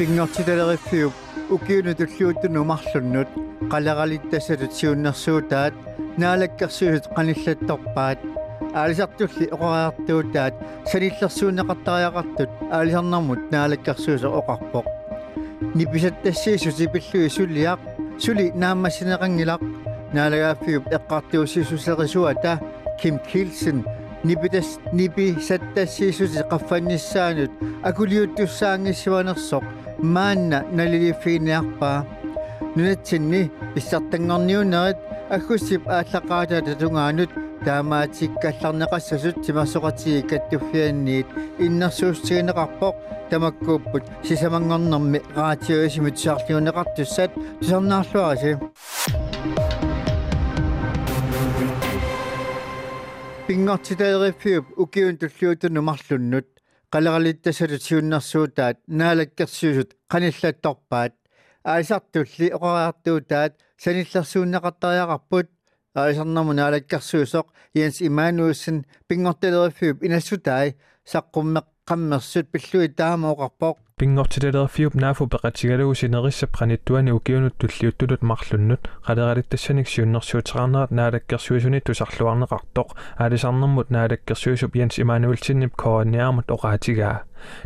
Pingotidarit fiup ukiunutulluutunnu marlunnut qalaqalittasalut siunnersuutaat naalakkersuut qanillattorpaat aalisartulli oqariartuutaat sanillersuunneqartariaqartut aalisarnermut naalakkersuus oqarpoq nipisattassiisut ipillui sulliaq suli naammassineqangilaq naalagaaffiup eqqartiussiisusserisuata Kim Kielsen nipisattassiisut qaffannissaanut akuliuttussaangissivanersoq maanna nalilifiiniarpaa nunatsinni issartanngorniunerit aggussip ааллақаатаататунгаанут таамаатиккалларнеқассасут тимасоқатигикаттуффианниит иннерсуусцигинеқарпоқ тамаккууппут сисамангорнэрми раатиоисимут саарлиунеқартуссат тусарнаарлуараси пингортитаериффиуп укиунтуллуутунну марлуннут қалералиттасалут сиуннерсуутаат наалаккерсиусут қаниллатторпаат аалисартулли оқариартуутаат саниллерсууннеқартариақарпут аалисарнаму наалаккерсуусоқ Jens Emanuelsen пингортилериффиуп инасутаи саққуммеқ қаммерсут пиллуи таамаоқарпоқ пингортилериффиуп наафу пеқатсигалуусинериссап қаниттуани укиунуттуллиуттулут марлуннут қалералиттассаник сиуннерсуутеқарнерат наалаккерсуусуни тусарлуарнеқартоқ аалисарнэрмут наалаккерсуусуп Jens Emanuelsenнип коорниармут оқаатигаа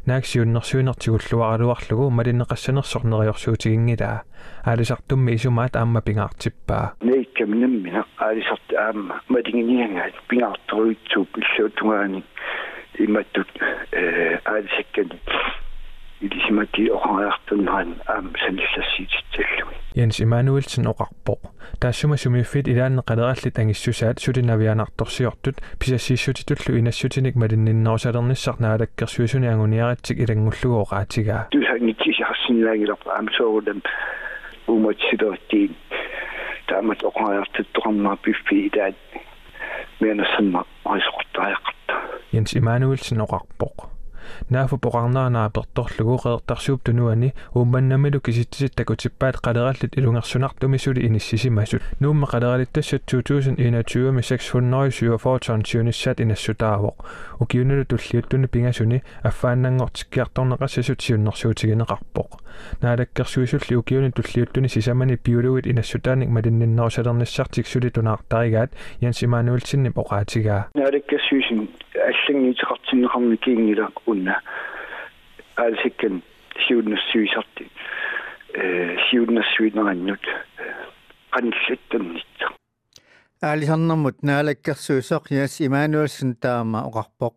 нааксиуннерсуинартигуллуаралуарлугу малиннеқассанерсорнериорсуутигингилаа аалисартумми исумаат аама пингаартиппаа неиккаминаммина аалисарт аама матингинингаат пингаартуруутсууп иллуутунгаани иматтут аалисаккани илисимати оқариартуннаан аама саниллассиитиллуи Jens Emanuelsen оқарпоқ таассума сумиуффит илаанне қалераллит ангиссусаат сулинавианаарторсиортут писассииссутитуллу инассутиник малинниннерусалерниссар наалаккерсуусуни агуниаратсик илангуллугу оқаатигаа тусаагитсисарсинаагилерпа аамсоорудам уматсилертиин таамат оқариартуттоқарнаа пиффи илаат меанасанна арисоқартариаққарта Jens Emanuelsen оқарпоқ naafu poqarnaanaa pertorlugu qeertarsuup tunuani uumannamilu kisitsisit takutippaat qalerallit ilungersunartumisuli inississimasut nuumma qaleralittassat 2021 mi 647 tonsiunissat inassutaavoq ukiunulu tulliuttunu pingasuni affaannanngortikkiartorneqassasut siunnersuutigineqarpoq naalakkersuisulli ukiunu tulliuttuni sisamani piuluit inassutaanik malinninnerusalernisartik sulitunaartarigaat Jens Emanuelsenniip oqaatigaa naalakkersuisin аллангиитеқартиннеқарми киингила унна аалсиккен сиуннассуисарти сиуннассуинераннут қаниллаттаннитта аалисарнэрмут наалаккерсуусоқ Jens Emanuelsen таама оқарпоқ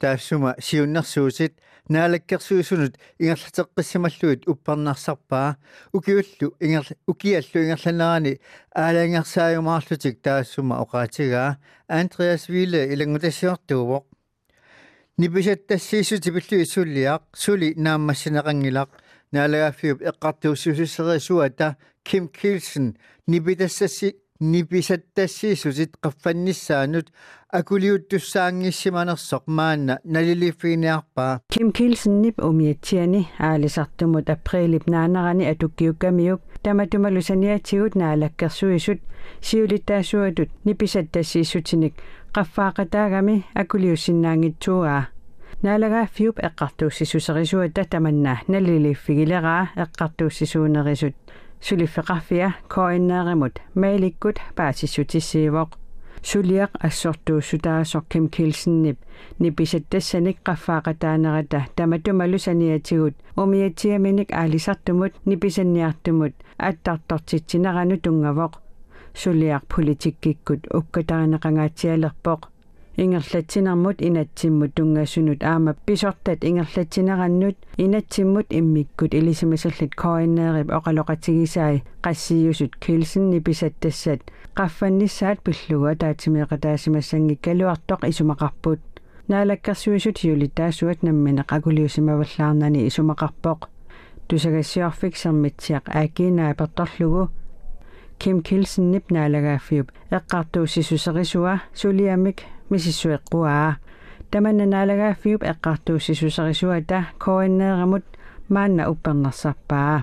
таассума сиуннерсуусит наалаккерсуусунут ингерлатеққиссималлуит уппарнарсарпаа укиуллу укиаллу ингерланерани аалаангерсааюмаарлутик таассума оқаатигаа Andreas Ville илангутассиортуувоқ ниписаттассиисут пиллуи суллиақ сули нааммассинеқангилақ наалагааффиуп эққартиуссусерисуата Kim Kielsen ниписаттассиисут қаффанниссаанут акулиуттуссаангиссиманерсоқ маанна налилиффиниарпаа Kim Kielsenнип умиатсиани аалисартумут априлип наанерани атуккиуккамиук таматумалусаниатигут наалаккерсуисут сиулиттаасуатут ниписаттассиисутиник qaffaqataagami akuliussinnaangitsuugaa naalaagaaffiup eqqartuussisuserisuata tamanna nalliliiffigileraa eqqartuussisuunerisut suliffeqarfia koinneerimut mailikkut paasissutissiivoq suliaq assortuussutaasoq Kim Kielsenniip nipisattasanik qaffaaqataanerata tamatumalusaniatigut umiatiaminik aalisartumut nipisanniartumut attartortitsineranu tungavoq suliaq politikkkikkut ukkataanaqangaatsialerpoq ingerlatsinermut inatsimmu tungasunut aama pisortat ingerlatsinerannut inatsimmut immikkut ilisimaserlit koinneerip oqaloqatigisaai qassiyusut Kielsen nipisattassat qaffannissaat pilluga taatimiqataasimassanngikkaluartoq isumaqarput naalakkersuisut hiulittaasuat nammineq akuliusimavallaarnani isumaqarpoq tusagassiorfiksermitsiaq aakiinaa pertorlugu Kim Kielsenniip naalaagaaffiup eqqartuussisuserisuaa suliamik misissueqquaa tamanna naalaagaaffiup eqqartuussisusерисуата koinneeramut maanna uppernersarpaa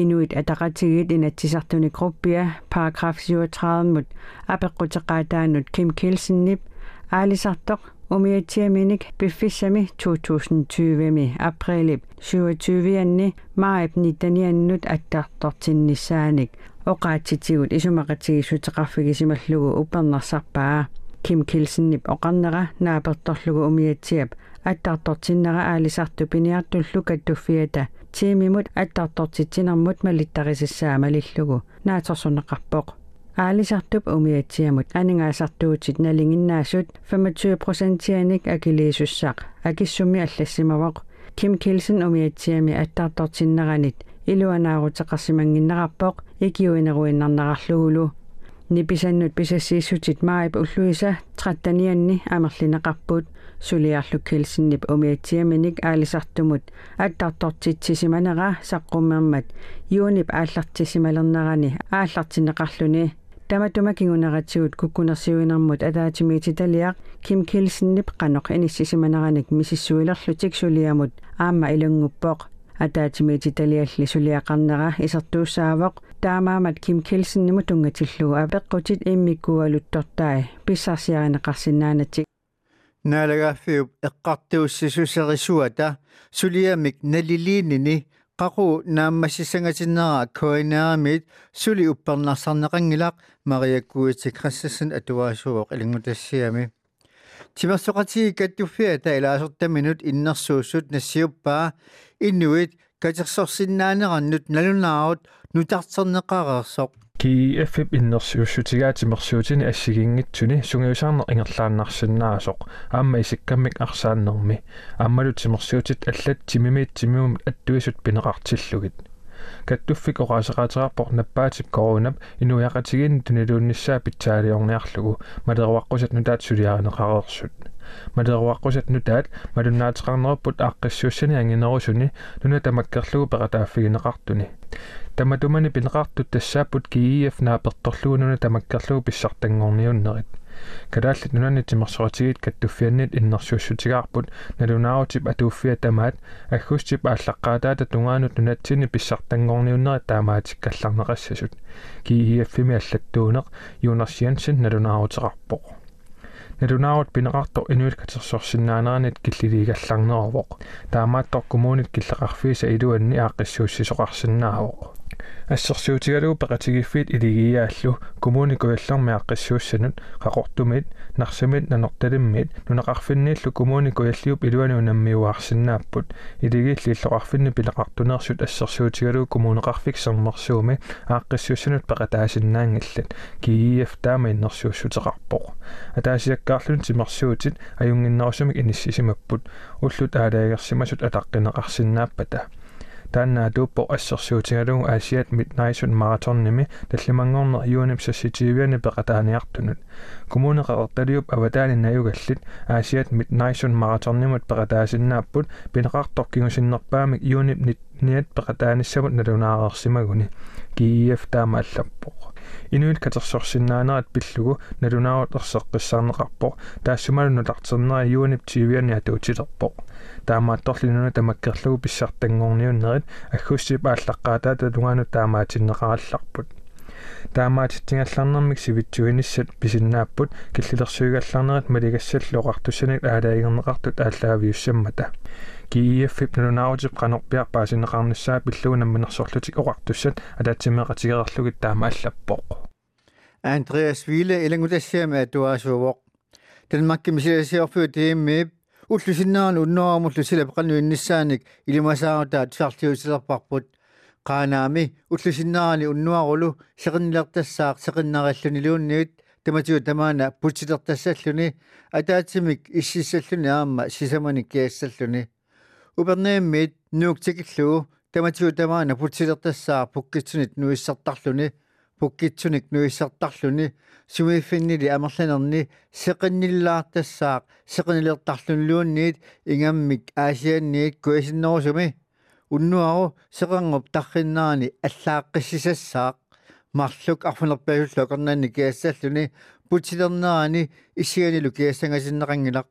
inuit ataqatigit inatsisartuni gruppia paragraf 37 mut apeqqutteqaataanut Kim Kielsenniip Alisartok umiatiaminik befissami 2020 aprilip 27. maip 19. attartortinnissaanik oqaatitigut isumaqitigisuteqarfigisimalllugu upernersarpaa Kim Kielsennip oqarnera naapertorlugu umiatiap attartortinnera aalisartupiniartullukattufiata tiimimut attartortittinermut malittarisissaamallillugu naatorsuneqarpoq Alisartup umiatiamut aningaasartuutit nalinginnaasut 25%-ianik akiliisussaq akissumi allassimaroq Kim Kielsen umiatiami attartortinneranit iluanaaruteqarsimanginnerarpoq ikiuineruinnarnararlugulu nipisannut pisassiissutit maip ulluisa 13-ianni amerlineqarput suliarluk Kielsennip umiatiaminik alisartumut attartortittisimanera saqqummermat iunip aallartisimalernerani aallartineqarluni Tamatumakingunaratigut kukkunersiuinermut ataatimiititaliaq Kim Kielsennip qanoq inissisimaneranik misissuilerlutik suliamut aamma ilunnguppooq ataatimiititalialli suliaqarnera isertuussaaavoq taamaamat Kim Kielsennimut tungatillugu apeqqutit immikkualuttortaai pissarsiarineqarsinnaanatik Naalagafiup eqqartuussisusserisuata suliamik naliliinini Qaku naamasisangatinera koinaamit suli upparnarsarneqangilaq mariakkuutikrassassan atuaasuuq ilingutassiami timersoqatii kattuffiata ilaasortaminut innersuussut nassiuppaa innuit katersorsinnaanerannut nalunaarut nutarterneqareersoq ki ffp innersuussutigaatimmersuutini assiginngitsuni sungiusarneq ingerlaannarsinnaasoq aamma isikkammik arsaannermi aammalutimersuutit allat timimiittimiumut attuisut pineqartillugit kattuffik oqaaseqaaterarpoq nappaatip koruunap inuiaqatigin tuniluunnissaa pitsaaliorniarlugu maleruaqqusat nutaatsuliarineqareersut maleruaqqusat nutaat malunnaatiqarnerupput aaqqissuussani anginerusuni nunatamakkerlugu peqataaffigineqartuni Tamatumani pinqartut tassaaput kiiaf naapertorluununa tamakkerlugu pissartangorniunnerit kadaallit nunanni timersoratigit kattuffiannit innersuussutigaarput nalunaarutip atuuffiatamaat aggustip aallaqqaataata tungaanut nunatsini pissartangorniunneri taamaatikkallarneqassasut kiiaffimi allattuuneq Jonas Jensen nalunaaruteqarpoq nalunaarut pineqartor inuit katersorsinnaaneranit killiliigallarneruvoq taamaattor kumuunit killeqarfiisa iluanni aaqqissuussisoqarsinnaavoq ассерсуутигалуу пеқатигиффит илигиааллу коммуникуйаллэрми аққиссуусанут қақортумит нарсимит нанерталиммит нунеқарфиннииллу коммуникуйаллиуп илуанунаммиуаарсиннааппут илигиилли иллоқарфинни пилеқартунеерсут ассерсуутигалуу коммунеқарфик сермерсууми аққиссуусанут пеқатаасиннаангиллат кииафтаама иннерсууссутеқарпоқ атаасиаккаарлун тимерсуутит аюнгиннерусумик иниссисимаппут уллут аалаагерсимасут атаққинеқарсиннааппата Tänään tupo assersuutigalugu Asiat Midnight Marathonimi tallimangorner iunipsassitiiviani peqataaniartunut kumuneqerertaliup avataaninnajugallit Asiat Midnight Marathonimut peqataasinnaaput pineqartorkingusinnerpaamik iunip niat peqataanissamut nalunaareersimaguni kiiaf taama allappoq inuit katersorsinnaanarat pillugu nalunaarut erseqqissarneqarpoq taassumalunnularterneri iunip tiiviani atuutilerpoq таамаатторлинуна тамаккерлугу писсартангорниуннерит аггуссип ааллаққаатаата тугаанут таамаатиннеқаралларпут таамаатиттингалларнэрмик сивитсуиниссат писиннааппут киллилерсуигалларнерит малигассаллоқартуссаник аалаагернеқартут ааллаавиуссаммата кииаффип налунаарутип қанорпиарпаасиннеқарниссаа пиллуунамминерсорлутик оқартуссат алаатсимеқатигеерлугит таамааллаппоқ Андреас Виле илангутассиама атуаасуувоқ танмаккимисиласиорфуутииммип Ullusinnaan unnoamulusille qanuinnissaanik ilimasaarutaat sartiusilerparput qaanaami ullusinnaani unnuarulu seqinnilertassaaq seqinnaralluniluunniit tamatiut tamaana putsilertassalluni ataatimik ississalluni aamma sisamanik kiassalluni uperneemmit nuuktikilluu tamatiut tamaana putsilertassaaq pukkitsunit nuissartarluni pukkitsunik nuissartarluni sumiiffinnili amerlanerni seqinnillaartassaaq seqinnilertarlunluunniit ingammik aasianniit kuisinnerusumi unnuaru seqangup tarrinnaani allaaqqissisassaaq marluk arfunerpaasullu oqernanni kiassalluni putsilernerani isiganilu kiassangasinneqangilaq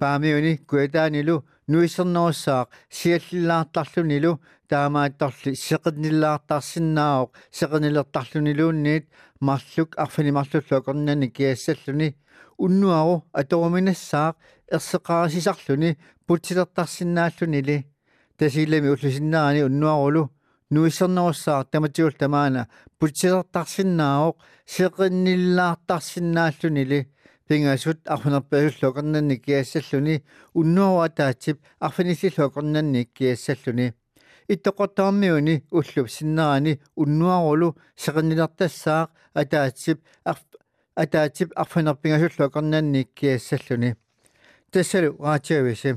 paamiuni kuataanilu nuissernerussaaq siallillaartarlunilu taamaattorli seqinnillaartarsinnaaoq seqinnilertarluniluunniit marluk arfinimarlullu oqernanni kiassalluni unnuaru atoruminassaaq erseqarasisarluni putsilertarsinnaallunili tasillami ullusinnaani unnuarulu nuissernerussaaq tamatiul tamaana putsilertarsinnaaroq seqinnillaartarsinnaallunili pingasut arfunerpasulloqernannik kiassalluni unnuaru ataatip arfinissilloqernannik kiassalluni ittaqortaarmiuni ullup sinnaani unnuarulu seqinnilertassaaq ataatip arfinerpingasullaqernannik kiassalluni tassalu raatiavisi